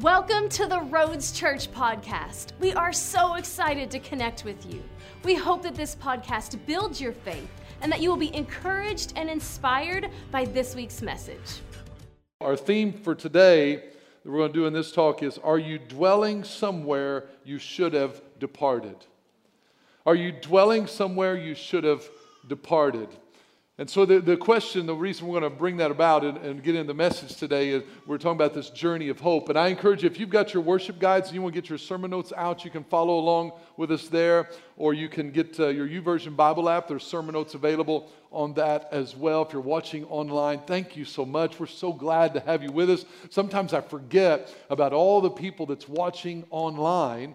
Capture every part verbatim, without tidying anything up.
Welcome to the Roads Church podcast. We are so excited to connect with you. We hope that this podcast builds your faith and that you will be encouraged and inspired by this week's message. Our theme for today that we're going to do in this talk is, are you dwelling somewhere you should have departed? Are you dwelling somewhere you should have departed? And so the, the question, the reason we're going to bring that about and, and get in the message today is we're talking about this journey of hope. And I encourage you, if you've got your worship guides and you want to get your sermon notes out, you can follow along with us there, or you can get uh, your YouVersion Bible app. There's sermon notes available on that as well. If you're watching online, thank you so much. We're so glad to have you with us. Sometimes I forget about all the people that's watching online,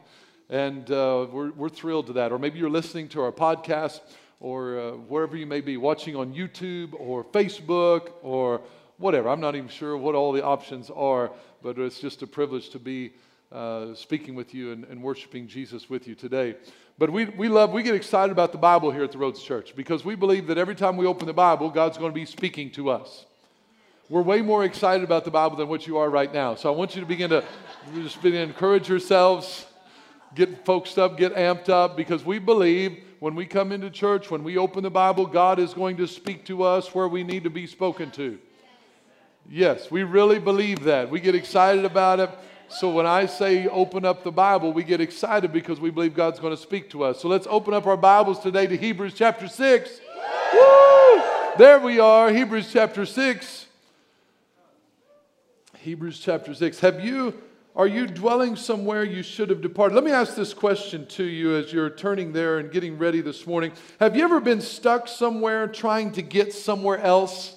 and uh, we're, we're thrilled to that. Or maybe you're listening to our podcast, or uh, wherever you may be, watching on YouTube or Facebook or whatever. I'm not even sure what all the options are, but it's just a privilege to be uh, speaking with you and, and worshiping Jesus with you today. But we, we love, we get excited about the Bible here at the Roads Church because we believe that every time we open the Bible, God's going to be speaking to us. We're way more excited about the Bible than what you are right now. So I want you to begin to just begin to encourage yourselves, get focused up, get amped up, because we believe when we come into church, when we open the Bible, God is going to speak to us where we need to be spoken to. Yes, we really believe that. We get excited about it. So when I say open up the Bible, we get excited because we believe God's going to speak to us. So let's open up our Bibles today to Hebrews chapter six. Woo! There we are, Hebrews chapter six. Hebrews chapter six. Have you... Are you dwelling somewhere you should have departed? Let me ask this question to you as you're turning there and getting ready this morning. Have you ever been stuck somewhere trying to get somewhere else?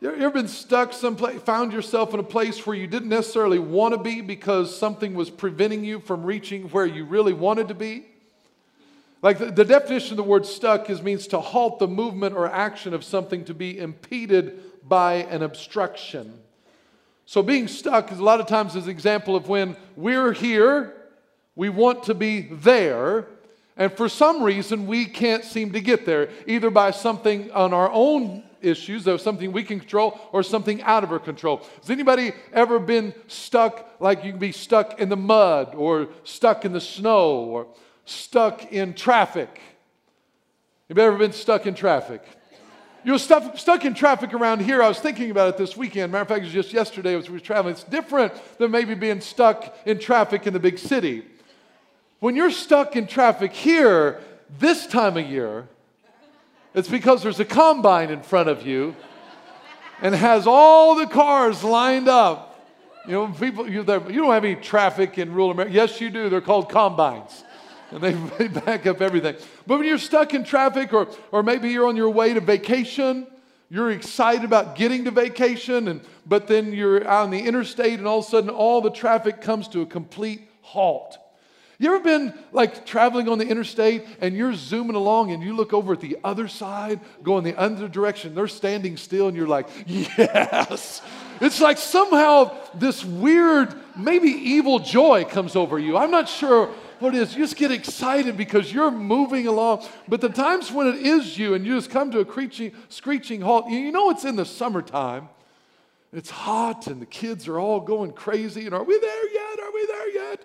You ever been stuck someplace, found yourself in a place where you didn't necessarily want to be because something was preventing you from reaching where you really wanted to be? Like the, the definition of the word stuck is means to halt the movement or action of something, to be impeded by an obstruction. So being stuck is a lot of times is an example of when we're here, we want to be there, and for some reason we can't seem to get there, either by something on our own issues, or something we can control, or something out of our control. Has anybody ever been stuck, like you can be stuck in the mud, or stuck in the snow, or stuck in traffic? Anybody ever been stuck in traffic? You're stuck, stuck in traffic around here. I was thinking about it this weekend. Matter of fact, it was just yesterday as we were traveling. It's different than maybe being stuck in traffic in the big city. When you're stuck in traffic here this time of year, it's because there's a combine in front of you and has all the cars lined up. You know, people, you, you don't have any traffic in rural America. Yes, you do. They're called combines. And they, they back up everything. But when you're stuck in traffic, or, or maybe you're on your way to vacation, you're excited about getting to vacation, and but then you're out on the interstate, and all of a sudden all the traffic comes to a complete halt. You ever been like traveling on the interstate, and you're zooming along, and you look over at the other side, going the other direction, they're standing still, and you're like, yes. It's like somehow this weird, maybe evil joy comes over you. I'm not sure what it is. You just get excited because you're moving along. But the times when it is you and you just come to a screeching, screeching halt, you know it's in the summertime. It's hot and the kids are all going crazy. And are we there yet? Are we there yet?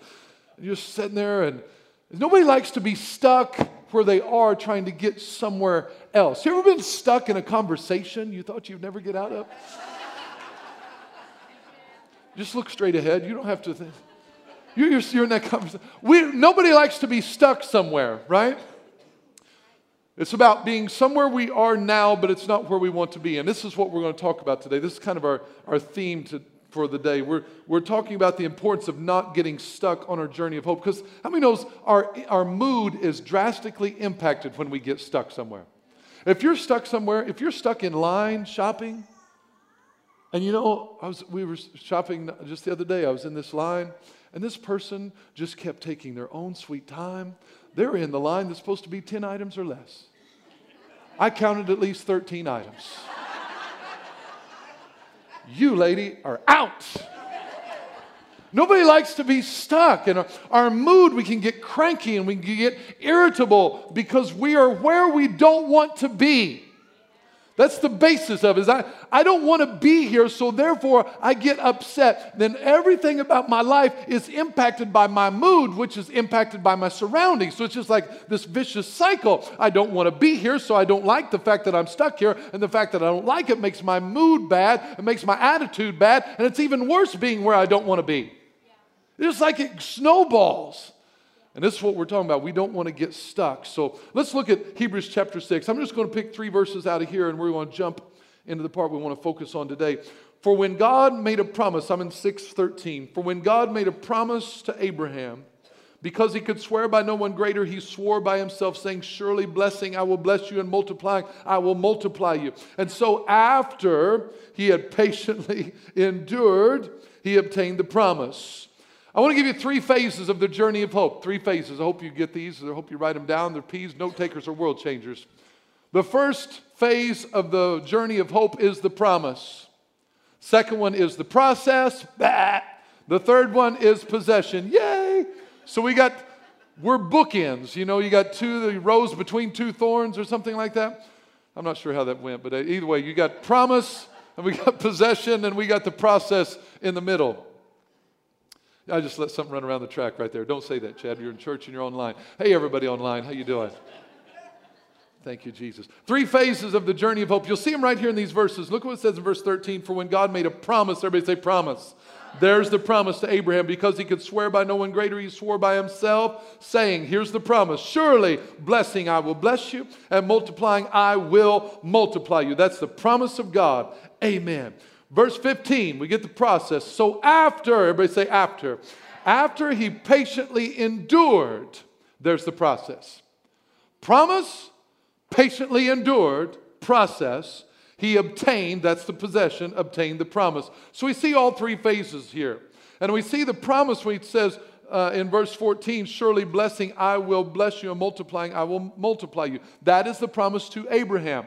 And you're sitting there, and nobody likes to be stuck where they are trying to get somewhere else. You ever been stuck in a conversation you thought you'd never get out of? Just look straight ahead. You don't have to think. You're, you're in that conversation. We, nobody likes to be stuck somewhere, right? It's about being somewhere we are now, but it's not where we want to be. And this is what we're going to talk about today. This is kind of our, our theme to, for the day. We're, we're talking about the importance of not getting stuck on our journey of hope. Because how many knows our, our mood is drastically impacted when we get stuck somewhere? If you're stuck somewhere, if you're stuck in line shopping, and you know, I was, we were shopping just the other day. I was in this line. And this person just kept taking their own sweet time. They're in the line that's supposed to be ten items or less. I counted at least thirteen items. You, lady, are out. Nobody likes to be stuck. In our, our mood, we can get cranky and we can get irritable because we are where we don't want to be. That's the basis of it. Is I, I don't want to be here, so therefore I get upset. Then everything about my life is impacted by my mood, which is impacted by my surroundings. So it's just like this vicious cycle. I don't want to be here, so I don't like the fact that I'm stuck here. And the fact that I don't like it makes my mood bad. It makes my attitude bad. And it's even worse being where I don't want to be. Yeah. It's like it snowballs. And this is what we're talking about. We don't want to get stuck. So let's look at Hebrews chapter six. I'm just going to pick three verses out of here, and we're going to jump into the part we want to focus on today. For when God made a promise, I'm in six thirteen. For when God made a promise to Abraham, because he could swear by no one greater, he swore by himself, saying, surely blessing, I will bless you, and multiplying, I will multiply you. And so after he had patiently endured, he obtained the promise. I want to give you three phases of the journey of hope. Three phases. I hope you get these. I hope you write them down. They're P's. Note takers are world changers. The first phase of the journey of hope is the promise. Second one is the process. Bah. The third one is possession. Yay! So we got, we're bookends. You know, you got two, the rows between two thorns or something like that. I'm not sure how that went, but either way, you got promise, and we got possession, and we got the process in the middle. I just let something run around the track right there. Don't say that, Chad. You're in church and you're online. Hey, everybody online. How you doing? Thank you, Jesus. Three phases of the journey of hope. You'll see them right here in these verses. Look what it says in verse thirteen. For when God made a promise, everybody say promise. There's the promise to Abraham. Because he could swear by no one greater, he swore by himself, saying, here's the promise. Surely, blessing, I will bless you, and multiplying, I will multiply you. That's the promise of God. Amen. Verse fifteen, we get the process. So after, everybody say after. After he patiently endured, there's the process. Promise, patiently endured, process. He obtained, that's the possession, obtained the promise. So we see all three phases here. And we see the promise when it says uh, in verse fourteen, surely blessing, I will bless you, and multiplying, I will multiply you. That is the promise to Abraham.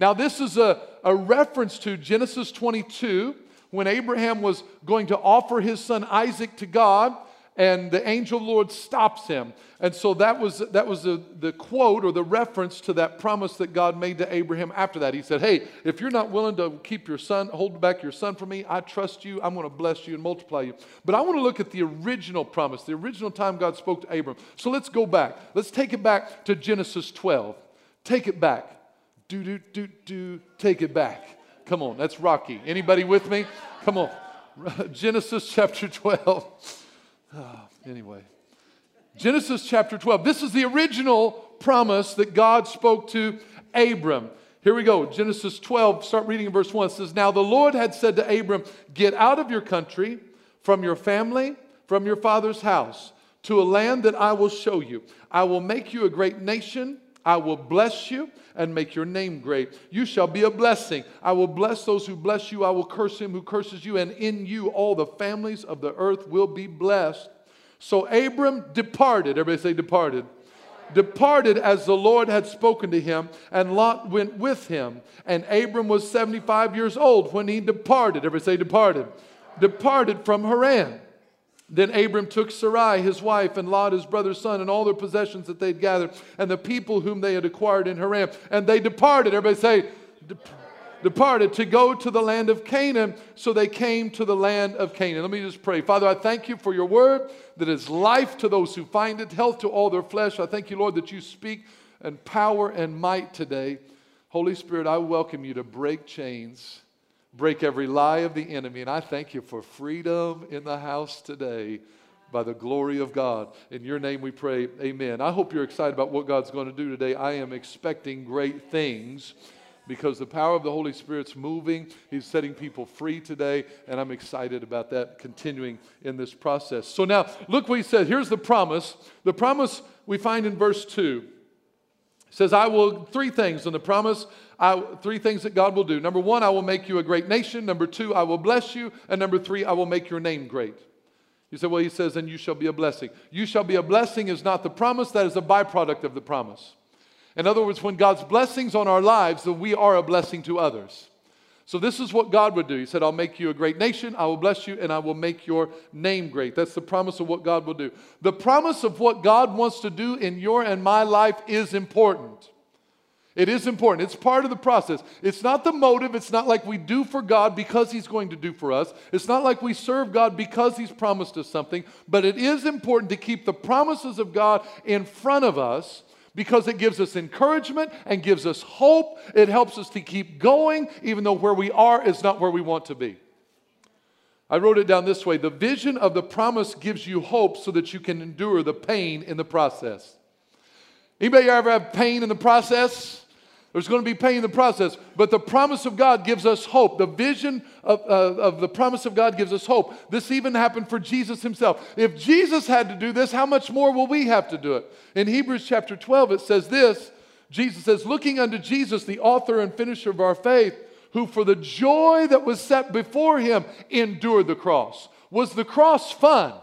Now, this is a, a reference to Genesis twenty-two, when Abraham was going to offer his son Isaac to God, and the angel of the Lord stops him. And so that was, that was the, the quote or the reference to that promise that God made to Abraham after that. He said, hey, if you're not willing to keep your son, hold back your son from me, I trust you, I'm going to bless you and multiply you. But I want to look at the original promise, the original time God spoke to Abram. So let's go back. Let's take it back to Genesis twelve. Take it back. Do, do, do, do, take it back. Come on, that's Rocky. Anybody with me? Come on. Genesis chapter twelve. Oh, anyway. Genesis chapter twelve. This is the original promise that God spoke to Abram. Here we go. Genesis twelve, start reading in verse one. It says, now the Lord had said to Abram, get out of your country, from your family, from your father's house, to a land that I will show you. I will make you a great nation. I will bless you and make your name great. You shall be a blessing. I will bless those who bless you. I will curse him who curses you. And in you all the families of the earth will be blessed. So Abram departed. Everybody say departed. Departed as the Lord had spoken to him. And Lot went with him. And Abram was seventy-five years old when he departed. Everybody say departed. Departed from Haran. Then Abram took Sarai, his wife, and Lot, his brother's son, and all their possessions that they'd gathered, and the people whom they had acquired in Haran. And they departed. Everybody say, De- departed to go to the land of Canaan. So they came to the land of Canaan. Let me just pray. Father, I thank you for your word that is life to those who find it, health to all their flesh. I thank you, Lord, that you speak in power and might today. Holy Spirit, I welcome you to break chains. Break every lie of the enemy. And I thank you for freedom in the house today by the glory of God. In your name we pray, amen. I hope you're excited about what God's going to do today. I am expecting great things because the power of the Holy Spirit's moving. He's setting people free today. And I'm excited about that continuing in this process. So now, look what he said. Here's the promise. The promise we find in verse two. It says, I will, three things on the promise, I, three things that God will do. Number one, I will make you a great nation. Number two, I will bless you. And number three, I will make your name great. You say, well, he says, and you shall be a blessing. You shall be a blessing is not the promise. That is a byproduct of the promise. In other words, when God's blessings on our lives, that we are a blessing to others. So this is what God would do. He said, I'll make you a great nation. I will bless you and I will make your name great. That's the promise of what God will do. The promise of what God wants to do in your and my life is important. It is important. It's part of the process. It's not the motive. It's not like we do for God because He's going to do for us. It's not like we serve God because He's promised us something. But it is important to keep the promises of God in front of us because it gives us encouragement and gives us hope. It helps us to keep going even though where we are is not where we want to be. I wrote it down this way. The vision of the promise gives you hope so that you can endure the pain in the process. Anybody ever have pain in the process? There's going to be pain in the process, but the promise of God gives us hope. The vision of, uh, of the promise of God gives us hope. This even happened for Jesus Himself. If Jesus had to do this, how much more will we have to do it? In Hebrews chapter twelve, it says this. Jesus says, looking unto Jesus, the author and finisher of our faith, who for the joy that was set before Him endured the cross. Was the cross fun?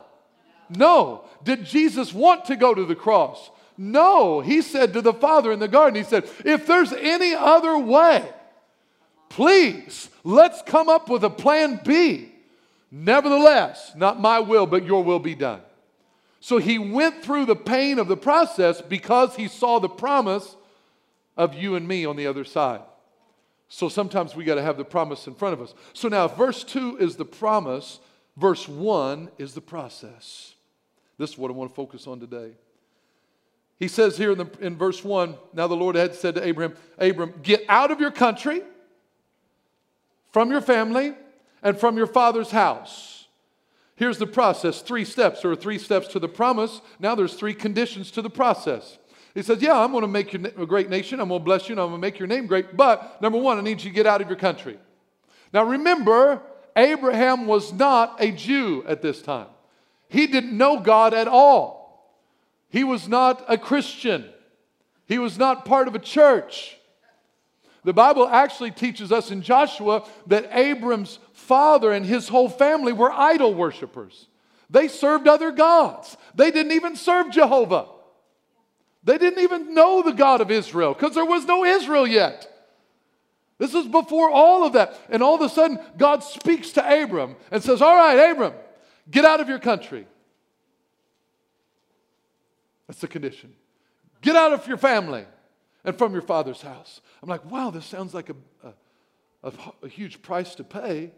No. Did Jesus want to go to the cross? No, He said to the Father in the garden, He said, if there's any other way, please, let's come up with a plan B. Nevertheless, not my will, but your will be done. So He went through the pain of the process because He saw the promise of you and me on the other side. So sometimes we got to have the promise in front of us. So now if verse two is the promise, verse one is the process. This is what I want to focus on today. He says here in, the, in verse one, now the Lord had said to Abraham, Abram, get out of your country, from your family, and from your father's house. Here's the process, three steps. There are three steps to the promise. Now there's three conditions to the process. He says, yeah, I'm going to make you a great nation. I'm going to bless you, and I'm going to make your name great. But, number one, I need you to get out of your country. Now remember, Abraham was not a Jew at this time. He didn't know God at all. He was not a Christian. He was not part of a church. The Bible actually teaches us in Joshua that Abram's father and his whole family were idol worshipers. They served other gods. They didn't even serve Jehovah. They didn't even know the God of Israel because there was no Israel yet. This is before all of that. And all of a sudden, God speaks to Abram and says, all right, Abram, get out of your country. That's the condition. Get out of your family and from your father's house. I'm like, wow, this sounds like a, a, a huge price to pay.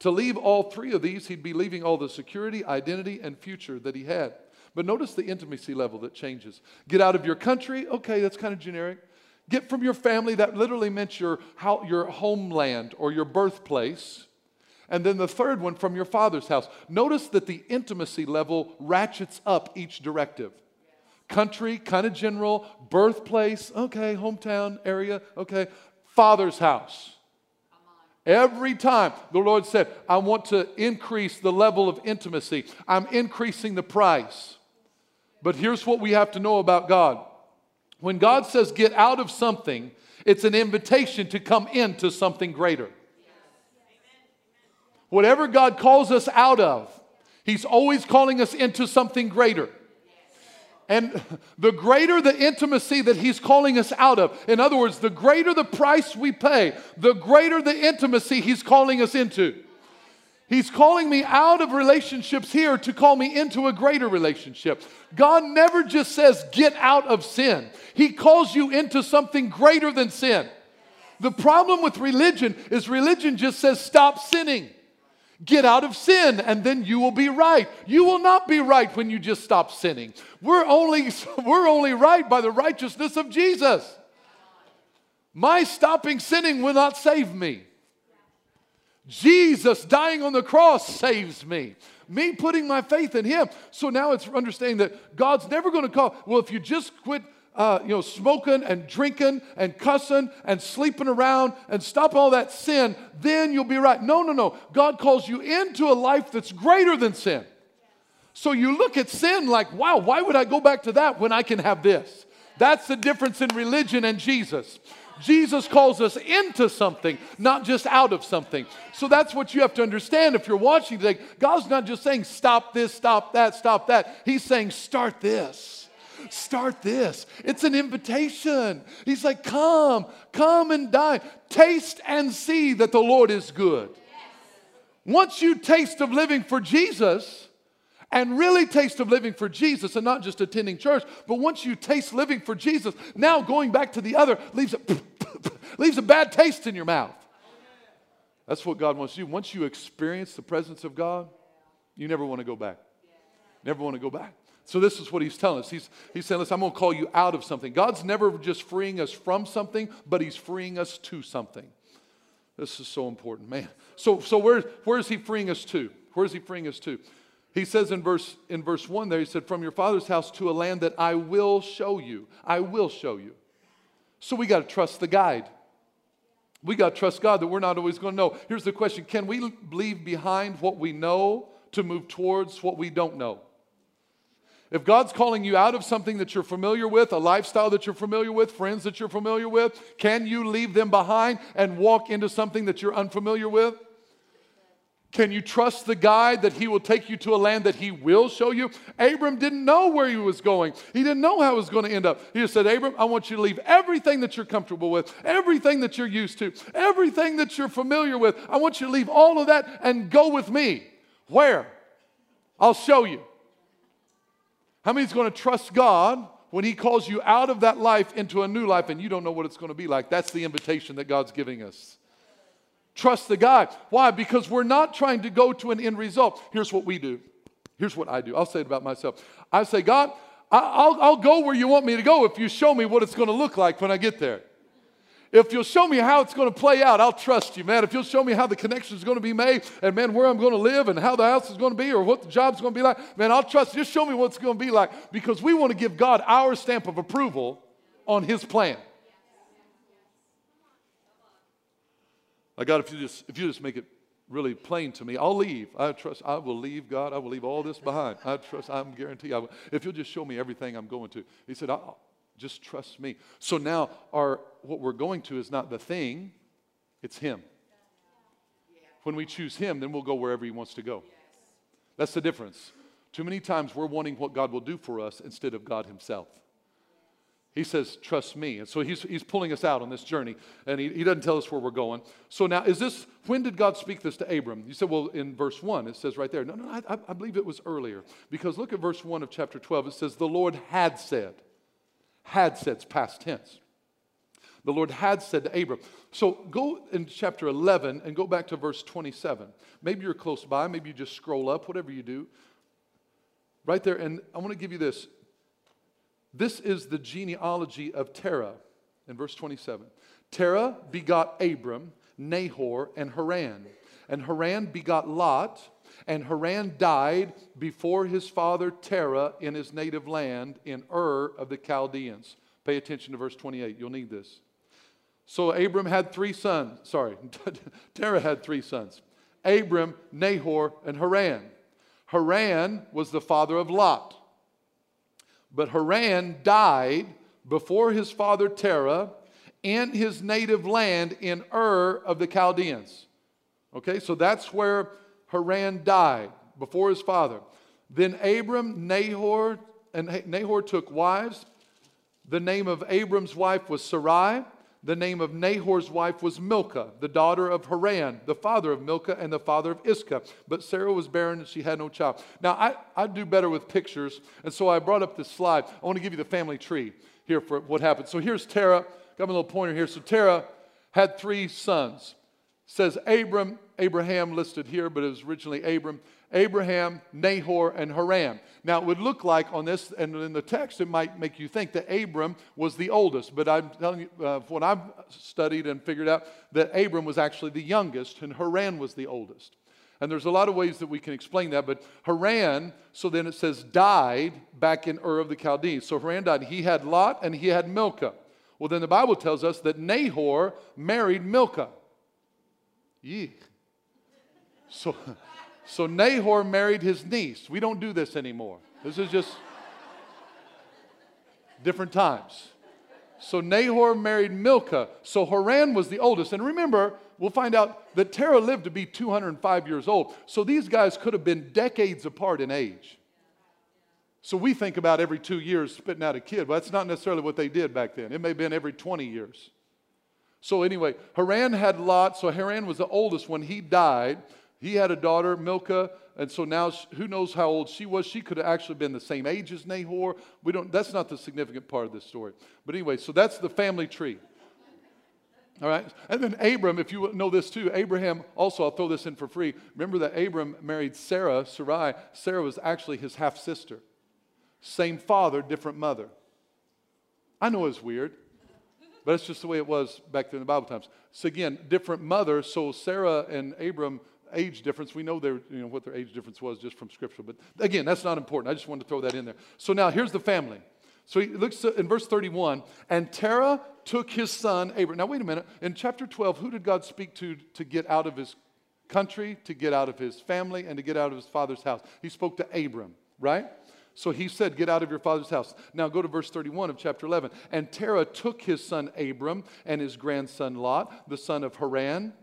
To leave all three of these, he'd be leaving all the security, identity, and future that he had. But notice the intimacy level that changes. Get out of your country. Okay, that's kind of generic. Get from your family. That literally meant your, your homeland or your birthplace. And then the third one, from your father's house. Notice that the intimacy level ratchets up each directive. Country, kind of general, birthplace, okay, hometown, area, okay, father's house. Every time the Lord said, I want to increase the level of intimacy. I'm increasing the price. But here's what we have to know about God. When God says get out of something, it's an invitation to come into something greater. Whatever God calls us out of, He's always calling us into something greater. And the greater the intimacy that He's calling us out of, in other words, the greater the price we pay, the greater the intimacy He's calling us into. He's calling me out of relationships here to call me into a greater relationship. God never just says, get out of sin. He calls you into something greater than sin. The problem with religion is religion just says, stop sinning. Get out of sin, and then you will be right. You will not be right when you just stop sinning. We're only, we're only right by the righteousness of Jesus. My stopping sinning will not save me. Jesus dying on the cross saves me. Me putting my faith in Him. So now it's understanding that God's never going to call, well, if you just quit Uh, you know, smoking and drinking and cussing and sleeping around and stop all that sin, then you'll be right. No, no, no. God calls you into a life that's greater than sin. So you look at sin like, wow, why would I go back to that when I can have this? That's the difference in religion and Jesus. Jesus calls us into something, not just out of something. So that's what you have to understand if you're watching today. God's not just saying stop this, stop that, stop that. He's saying start this. Start this. It's an invitation. He's like, come, come and dine. Taste and see that the Lord is good. Yes. Once you taste of living for Jesus and really taste of living for Jesus and not just attending church. But once you taste living for Jesus, now going back to the other leaves a, leaves a bad taste in your mouth. That's what God wants you. Once you experience the presence of God, you never want to go back. Never want to go back. So this is what he's telling us. He's, he's saying, listen, I'm going to call you out of something. God's never just freeing us from something, but he's freeing us to something. This is so important, man. So, so where, where is he freeing us to? Where is he freeing us to? He says in verse, in verse one there, he said, from your father's house to a land that I will show you. I will show you. So we got to trust the guide. We got to trust God that we're not always going to know. Here's the question. Can we leave behind what we know to move towards what we don't know? If God's calling you out of something that you're familiar with, a lifestyle that you're familiar with, friends that you're familiar with, can you leave them behind and walk into something that you're unfamiliar with? Can you trust the guide that he will take you to a land that he will show you? Abram didn't know where he was going. He didn't know how it was going to end up. He just said, Abram, I want you to leave everything that you're comfortable with, everything that you're used to, everything that you're familiar with. I want you to leave all of that and go with me. Where? I'll show you. How many is going to trust God when he calls you out of that life into a new life and you don't know what it's going to be like? That's the invitation that God's giving us. Trust the guy. Why? Because we're not trying to go to an end result. Here's what we do. Here's what I do. I'll say it about myself. I say, God, I'll, I'll go where you want me to go if you show me what it's going to look like when I get there. If you'll show me how it's going to play out, I'll trust you, man. If you'll show me how the connection is going to be made and, man, where I'm going to live and how the house is going to be or what the job's going to be like, man, I'll trust you. Just show me what it's going to be like, because we want to give God our stamp of approval on his plan. Like, God, if you just if you just make it really plain to me, I'll leave. I trust. I will leave, God. I will leave all this behind. I trust. I'm guaranteed. I will. If you'll just show me everything I'm going to. He said, I'll. Just trust me. So now our what we're going to is not the thing, it's him. When we choose him, then we'll go wherever he wants to go. That's the difference. Too many times we're wanting what God will do for us instead of God himself. He says, trust me. And so he's, he's pulling us out on this journey, and he, he doesn't tell us where we're going. So now, is this, when did God speak this to Abram? You said, well, in verse one, it says right there. No, no, I, I believe it was earlier, because look at verse one of chapter twelve. It says, the Lord had said. Had said's past tense. The Lord had said to Abram. So go in chapter eleven and go back to verse twenty-seven. Maybe you're close by. Maybe you just scroll up, whatever you do. Right there, and I want to give you this. This is the genealogy of Terah in verse twenty-seven. Terah begot Abram, Nahor, and Haran. And Haran begot Lot. And Haran died before his father Terah in his native land in Ur of the Chaldeans. Pay attention to verse twenty-eight. You'll need this. So Abram had three sons. Sorry, Terah had three sons. Abram, Nahor, and Haran. Haran was the father of Lot. But Haran died before his father Terah in his native land in Ur of the Chaldeans. Okay, so that's where Haran died before his father. Then Abram, Nahor, and Nahor took wives. The name of Abram's wife was Sarai. The name of Nahor's wife was Milcah, the daughter of Haran, the father of Milcah and the father of Iscah. But Sarah was barren and she had no child. Now, I, I do better with pictures, and so I brought up this slide. I want to give you the family tree here for what happened. So here's Terah. Got my little pointer here. So Terah had three sons. It says Abram, Abraham listed here, but it was originally Abram, Abraham, Nahor, and Haran. Now, it would look like on this, and in the text, it might make you think that Abram was the oldest, but I'm telling you, uh, what I've studied and figured out, that Abram was actually the youngest, and Haran was the oldest. And there's a lot of ways that we can explain that, but Haran, so then it says, died back in Ur of the Chaldeans. So Haran died. He had Lot, and he had Milcah. Well, then the Bible tells us that Nahor married Milcah. Yeah. So, so Nahor married his niece. We don't do this anymore. This is just different times. So Nahor married Milcah. So Haran was the oldest. And remember, we'll find out that Terah lived to be two hundred five years old. So these guys could have been decades apart in age. So we think about every two years spitting out a kid. Well, that's not necessarily what they did back then. It may have been every twenty years. So anyway, Haran had Lot, so Haran was the oldest when he died. He had a daughter, Milcah, and so now who knows how old she was. She could have actually been the same age as Nahor. We don't, that's not the significant part of this story. But anyway, so that's the family tree. All right. And then Abram, if you know this too, Abraham, also I'll throw this in for free. Remember that Abram married Sarah, Sarai. Sarah was actually his half-sister. Same father, different mother. I know it's weird, but it's just the way it was back then in the Bible times. So again, different mother, so Sarah and Abram, age difference. We know their, you know, what their age difference was just from Scripture. But again, that's not important. I just wanted to throw that in there. So now here's the family. So he looks in verse thirty-one, and Terah took his son Abram. Now wait a minute. In chapter twelve, who did God speak to to get out of his country, to get out of his family, and to get out of his father's house? He spoke to Abram, right? So he said, get out of your father's house. Now go to verse thirty-one of chapter eleven. And Terah took his son Abram and his grandson Lot, the son of Haran,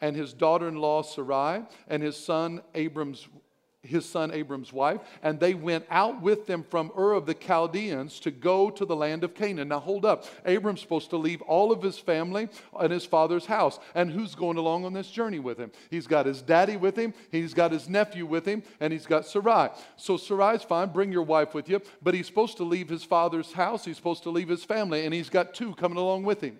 and his daughter-in-law Sarai, and his son Abram's his son Abram's wife, and they went out with them from Ur of the Chaldeans to go to the land of Canaan. Now hold up. Abram's supposed to leave all of his family and his father's house. And who's going along on this journey with him? He's got his daddy with him. He's got his nephew with him. And he's got Sarai. So Sarai's fine. Bring your wife with you. But he's supposed to leave his father's house. He's supposed to leave his family. And he's got two coming along with him.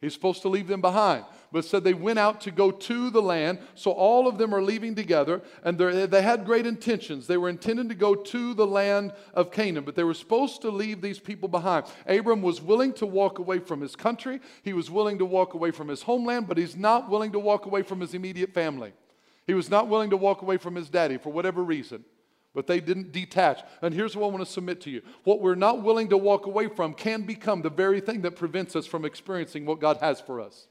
He's supposed to leave them behind. But said they went out to go to the land. So all of them are leaving together. And they had great intentions. They were intending to go to the land of Canaan. But they were supposed to leave these people behind. Abram was willing to walk away from his country. He was willing to walk away from his homeland. But he's not willing to walk away from his immediate family. He was not willing to walk away from his daddy for whatever reason. But they didn't detach. And here's what I want to submit to you. What we're not willing to walk away from can become the very thing that prevents us from experiencing what God has for us.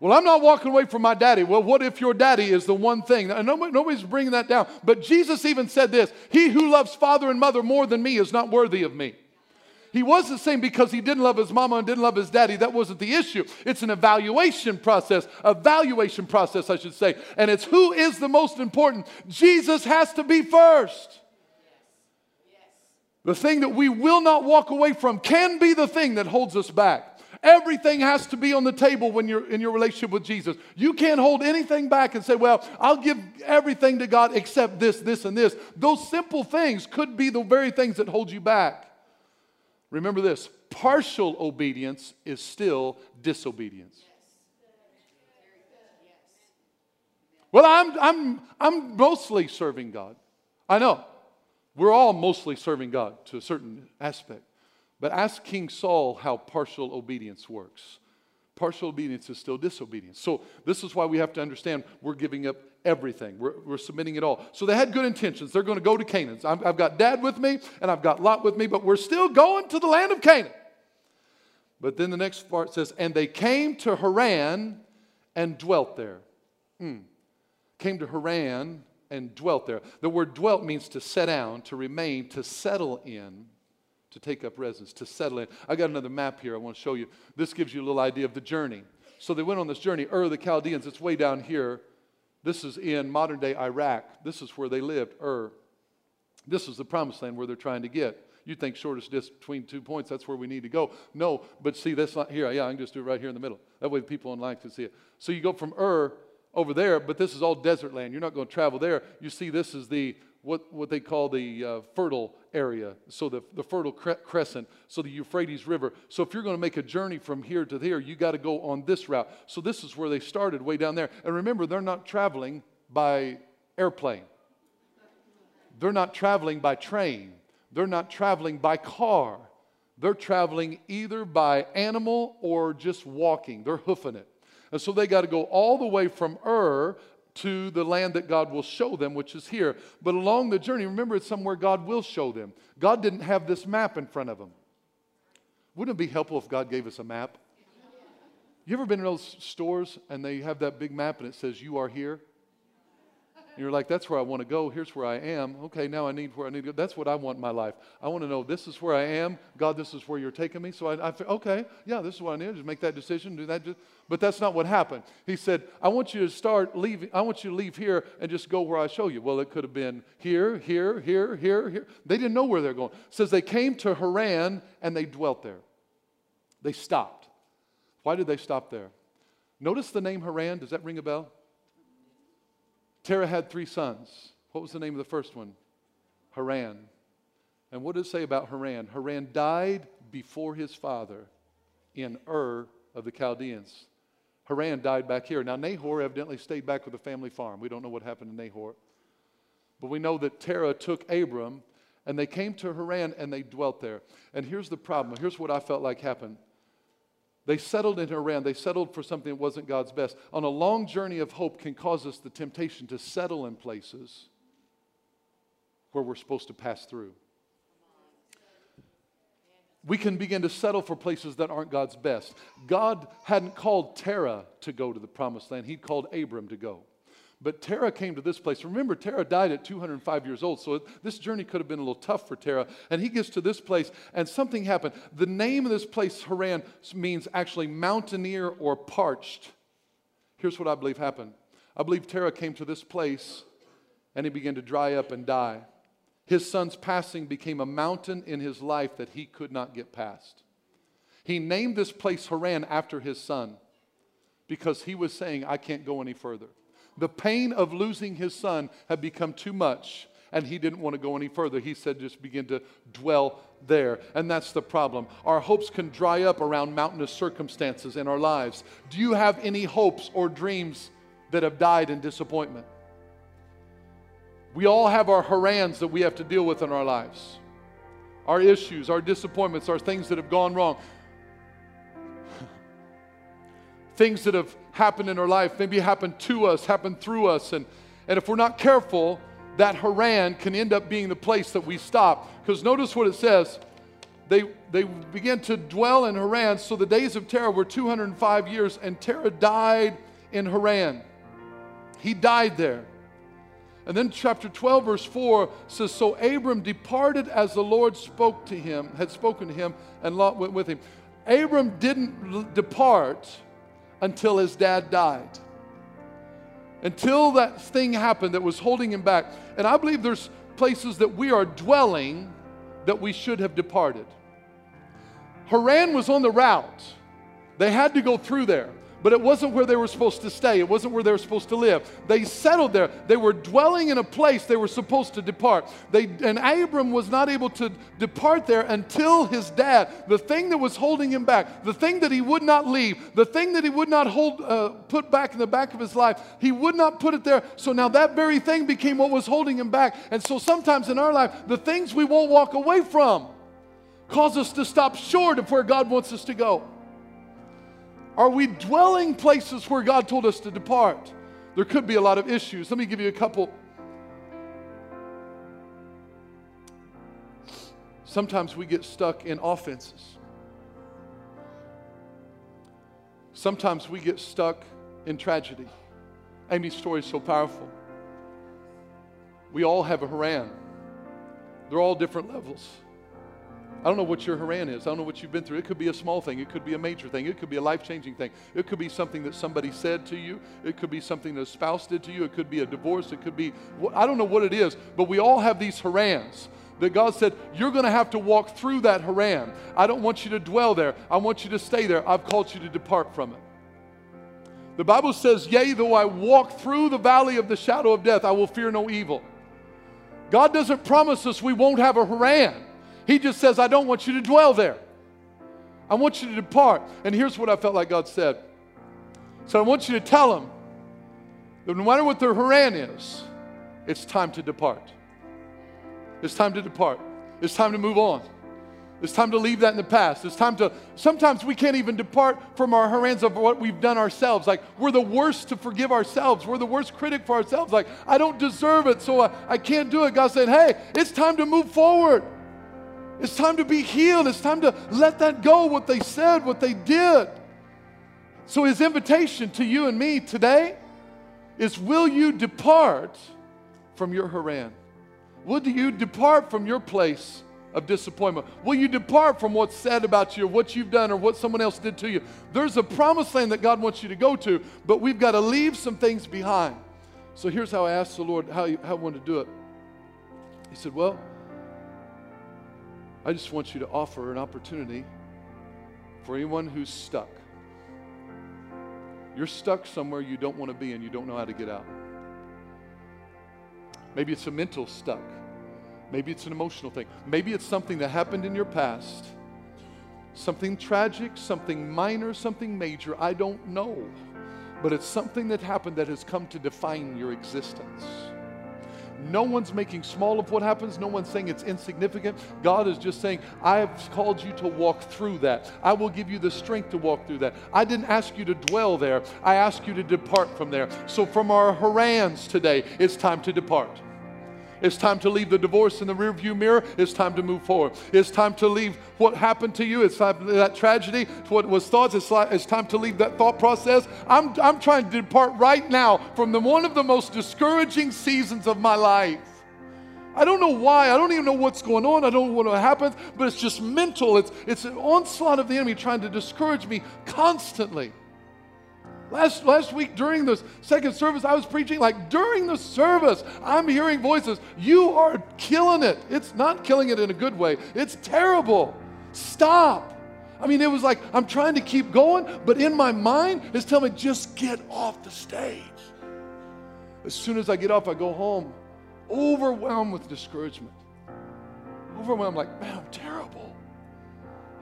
Well, I'm not walking away from my daddy. Well, what if your daddy is the one thing? Nobody, nobody's bringing that down. But Jesus even said this. He who loves father and mother more than me is not worthy of me. He wasn't saying because he didn't love his mama and didn't love his daddy, that wasn't the issue. It's an evaluation process, evaluation process, I should say. And it's who is the most important. Jesus has to be first. Yes. Yes. The thing that we will not walk away from can be the thing that holds us back. Everything has to be on the table when you're in your relationship with Jesus. You can't hold anything back and say, well, I'll give everything to God except this, this, and this. Those simple things could be the very things that hold you back. Remember this, partial obedience is still disobedience. Yes. Yes. Well, I'm, I'm, I'm mostly serving God. I know. We're all mostly serving God to a certain aspect. But ask King Saul how partial obedience works. Partial obedience is still disobedience. So this is why we have to understand we're giving up everything. We're, we're submitting it all. So they had good intentions. They're going to go to Canaan. I'm, I've got dad with me and I've got Lot with me, but we're still going to the land of Canaan. But then the next part says, and they came to Haran and dwelt there. Mm. Came to Haran and dwelt there. The word dwelt means to set down, to remain, to settle in, to take up residence, to settle in. I got another map here I want to show you. This gives you a little idea of the journey. So they went on this journey. Ur of the Chaldeans, it's way down here. This is in modern-day Iraq. This is where they lived, Ur. This is the promised land where they're trying to get. You'd think shortest distance between two points, that's where we need to go. No, but see, that's not here. Yeah, I can just do it right here in the middle. That way the people online can see it. So you go from Ur over there, but this is all desert land. You're not going to travel there. You see, this is the what, what they call the uh, fertile area, so the, the fertile cre- crescent, so the Euphrates River. So if you're going to make a journey from here to there, you got to go on this route. So this is where they started, way down there. And remember, they're not traveling by airplane. They're not traveling by train. They're not traveling by car. They're traveling either by animal or just walking. They're hoofing it. And so they got to go all the way from Ur to the land that God will show them, which is here. But along the journey, remember, it's somewhere God will show them. God didn't have this map in front of them. Wouldn't it be helpful if God gave us a map? You ever been in those stores and they have that big map and it says, you are here? And you're like, that's where I want to go. Here's where I am. Okay, now I need where I need to go. That's what I want in my life. I want to know this is where I am. God, this is where you're taking me. So I, I okay, yeah, this is what I need. Just make that decision, do that. But that's not what happened. He said, I want you to start leaving. I want you to leave here and just go where I show you. Well, it could have been here, here, here, here, here. They didn't know where they're going. It says they came to Haran and they dwelt there. They stopped. Why did they stop there? Notice the name Haran. Does that ring a bell? Terah had three sons. What was the name of the first one? Haran. And what did it say about Haran? Haran died before his father in Ur of the Chaldeans. Haran died back here. Now, Nahor evidently stayed back with the family farm. We don't know what happened to Nahor. But we know that Terah took Abram, and they came to Haran, and they dwelt there. And here's the problem. Here's what I felt like happened. They settled in Haran. They settled for something that wasn't God's best. On a long journey of hope can cause us the temptation to settle in places where we're supposed to pass through. We can begin to settle for places that aren't God's best. God hadn't called Terah to go to the promised land. He'd called Abram to go. But Terah came to this place. Remember, Terah died at two hundred five years old, so this journey could have been a little tough for Terah. And he gets to this place, and something happened. The name of this place, Haran, means actually mountaineer or parched. Here's what I believe happened. I believe Terah came to this place, and he began to dry up and die. His son's passing became a mountain in his life that he could not get past. He named this place Haran after his son because he was saying, I can't go any further. The pain of losing his son had become too much, and he didn't want to go any further. He said, just begin to dwell there. And that's the problem. Our hopes can dry up around mountainous circumstances in our lives. Do you have any hopes or dreams that have died in disappointment? We all have our Harans that we have to deal with in our lives. Our issues, our disappointments, our things that have gone wrong. Things that have happened in our life, maybe happened to us, happened through us. And, and if we're not careful, that Haran can end up being the place that we stop. Because notice what it says. They, they began to dwell in Haran. So the days of Terah were two hundred five years, and Terah died in Haran. He died there. And then chapter twelve, verse four says, so Abram departed as the Lord spoke to him, had spoken to him, and Lot went with him. Abram didn't depart until his dad died. Until that thing happened that was holding him back. And I believe there's places that we are dwelling that we should have departed. Haran was on the route. They had to go through there. But it wasn't where they were supposed to stay. It wasn't where they were supposed to live. They settled there. They were dwelling in a place they were supposed to depart. They, and Abram was not able to depart there until his dad, the thing that was holding him back, the thing that he would not leave, the thing that he would not hold, uh, put back in the back of his life, he would not put it there. So now that very thing became what was holding him back. And so sometimes in our life, the things we won't walk away from cause us to stop short of where God wants us to go. Are we dwelling places where God told us to depart? There could be a lot of issues. Let me give you a couple. Sometimes we get stuck in offenses. Sometimes we get stuck in tragedy. Amy's story is so powerful. We all have a Haran. They're all different levels. I don't know what your Haran is. I don't know what you've been through. It could be a small thing. It could be a major thing. It could be a life-changing thing. It could be something that somebody said to you. It could be something that a spouse did to you. It could be a divorce. It could be, I don't know what it is, but we all have these Harans that God said, you're going to have to walk through that Haran. I don't want you to dwell there. I want you to stay there. I've called you to depart from it. The Bible says, yea, though I walk through the valley of the shadow of death, I will fear no evil. God doesn't promise us we won't have a Haran. He just says, I don't want you to dwell there. I want you to depart. And here's what I felt like God said. So I want you to tell them that no matter what their Haran is, it's time to depart. It's time to depart. It's time to move on. It's time to leave that in the past. It's time to, sometimes we can't even depart from our Harans of what we've done ourselves. Like, we're the worst to forgive ourselves. We're the worst critic for ourselves. Like, I don't deserve it, so I, I can't do it. God said, hey, it's time to move forward. It's time to be healed. It's time to let that go, what they said, what they did. So his invitation to you and me today is, will you depart from your Haran? Will you depart from your place of disappointment? Will you depart from what's said about you, or what you've done, or what someone else did to you? There's a promised land that God wants you to go to, but we've got to leave some things behind. So here's how I asked the Lord how, you, how I wanted to do it. He said, well, I just want you to offer an opportunity for anyone who's stuck. You're stuck somewhere you don't want to be and you don't know how to get out. Maybe it's a mental stuck. Maybe it's an emotional thing. Maybe it's something that happened in your past. Something tragic, something minor, something major. I don't know. But it's something that happened that has come to define your existence. No one's making small of what happens. No one's saying it's insignificant. God is just saying, I have called you to walk through that. I will give you the strength to walk through that. I didn't ask you to dwell there. I asked you to depart from there. So from our Harans today, it's time to depart. It's time to leave the divorce in the rearview mirror. It's time to move forward. It's time to leave what happened to you. It's time, that tragedy, what was thoughts. It's, like, it's time to leave that thought process. I'm, I'm trying to depart right now from the, one of the most discouraging seasons of my life. I don't know why. I don't even know what's going on. I don't know what happens, but it's just mental. It's, it's an onslaught of the enemy trying to discourage me constantly. Last, last week during the second service, I was preaching like during the service, I'm hearing voices. You are killing it. It's not killing it in a good way. It's terrible. Stop. I mean, it was like I'm trying to keep going, but in my mind, it's telling me just get off the stage. As soon as I get off, I go home, overwhelmed with discouragement. Overwhelmed, like, man, I'm terrible.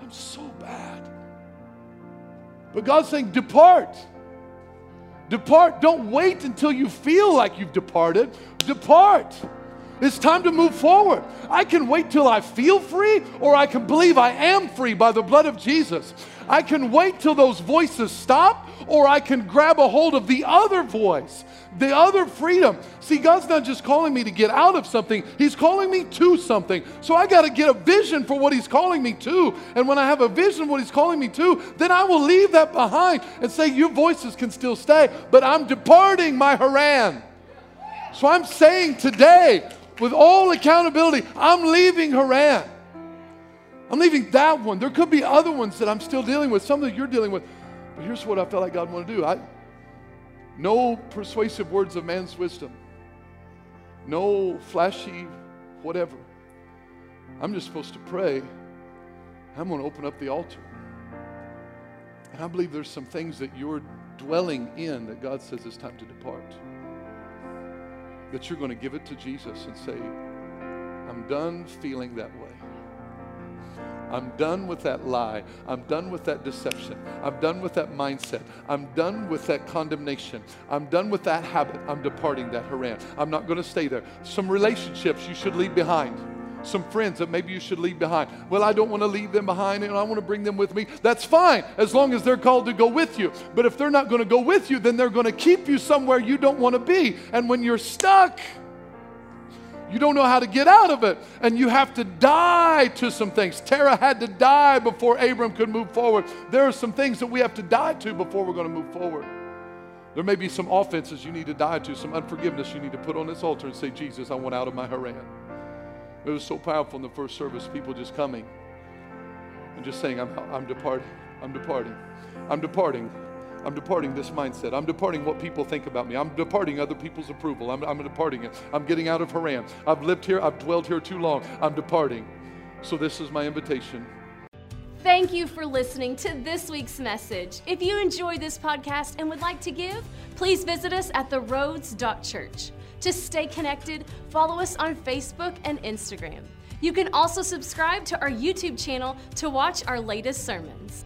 I'm so bad. But God's saying, depart. Depart. Don't wait until you feel like you've departed. Depart. It's time to move forward. I can wait till I feel free, or I can believe I am free by the blood of Jesus. I can wait till those voices stop, or I can grab a hold of the other voice, the other freedom. See, God's not just calling me to get out of something. He's calling me to something. So I got to get a vision for what he's calling me to. And when I have a vision of what he's calling me to, then I will leave that behind and say, your voices can still stay, but I'm departing my Haran. So I'm saying today, with all accountability, I'm leaving Haran. I'm leaving that one. There could be other ones that I'm still dealing with, some that you're dealing with. But here's what I felt like God wanted to do. I, no persuasive words of man's wisdom. No flashy whatever. I'm just supposed to pray. I'm going to open up the altar. And I believe there's some things that you're dwelling in that God says it's time to depart. That you're going to give it to Jesus and say, I'm done feeling that way. I'm done with that lie. I'm done with that deception. I'm done with that mindset. I'm done with that condemnation. I'm done with that habit. I'm departing that Haran. I'm not going to stay there. Some relationships you should leave behind. Some friends that maybe you should leave behind. Well, I don't want to leave them behind, and I want to bring them with me. That's fine, as long as they're called to go with you. But if they're not going to go with you, then they're going to keep you somewhere you don't want to be. And when you're stuck, you don't know how to get out of it, and you have to die to some things. Terah had to die before Abram could move forward. There are some things that we have to die to before we're going to move forward. There may be some offenses you need to die to, some unforgiveness you need to put on this altar and say, Jesus, I want out of my Haran. It was so powerful in the first service, people just coming and just saying, I'm, I'm departing, I'm departing, I'm departing. I'm departing this mindset. I'm departing what people think about me. I'm departing other people's approval. I'm, I'm departing it. I'm getting out of Haran. I've lived here. I've dwelled here too long. I'm departing. So this is my invitation. Thank you for listening to this week's message. If you enjoyed this podcast and would like to give, please visit us at the roads dot church. To stay connected, follow us on Facebook and Instagram. You can also subscribe to our YouTube channel to watch our latest sermons.